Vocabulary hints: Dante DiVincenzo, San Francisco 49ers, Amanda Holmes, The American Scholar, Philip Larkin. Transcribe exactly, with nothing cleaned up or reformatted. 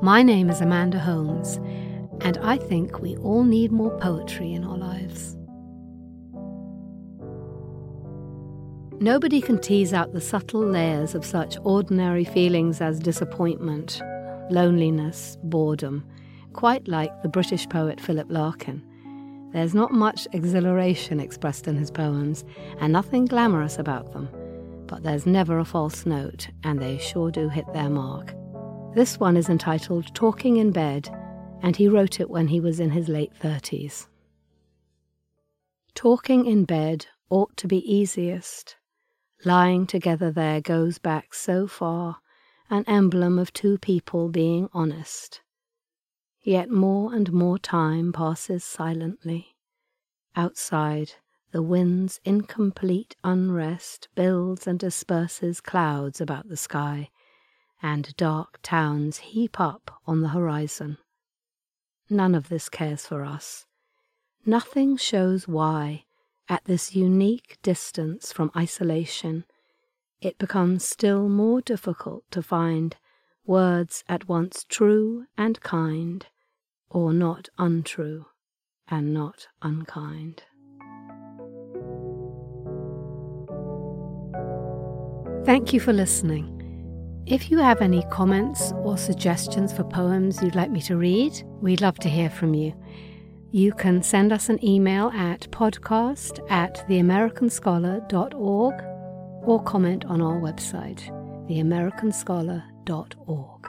My name is Amanda Holmes, and I think we all need more poetry in our lives. Nobody can tease out the subtle layers of such ordinary feelings as disappointment, loneliness, boredom, quite like the British poet Philip Larkin. There's not much exhilaration expressed in his poems, and nothing glamorous about them, but there's never a false note, and they sure do hit their mark. This one is entitled Talking in Bed, and he wrote it when he was in his late thirties. Talking in bed ought to be easiest. Lying together there goes back so far, an emblem of two people being honest. Yet more and more time passes silently. Outside, the wind's incomplete unrest builds and disperses clouds about the sky, and dark towns heap up on the horizon. None of this cares for us. Nothing shows why, at this unique distance from isolation, it becomes still more difficult to find words at once true and kind, or not untrue and not unkind. Thank you for listening. If you have any comments or suggestions for poems you'd like me to read, we'd love to hear from you. You can send us an email at podcast at the american scholar dot org or comment on our website, the american scholar dot org.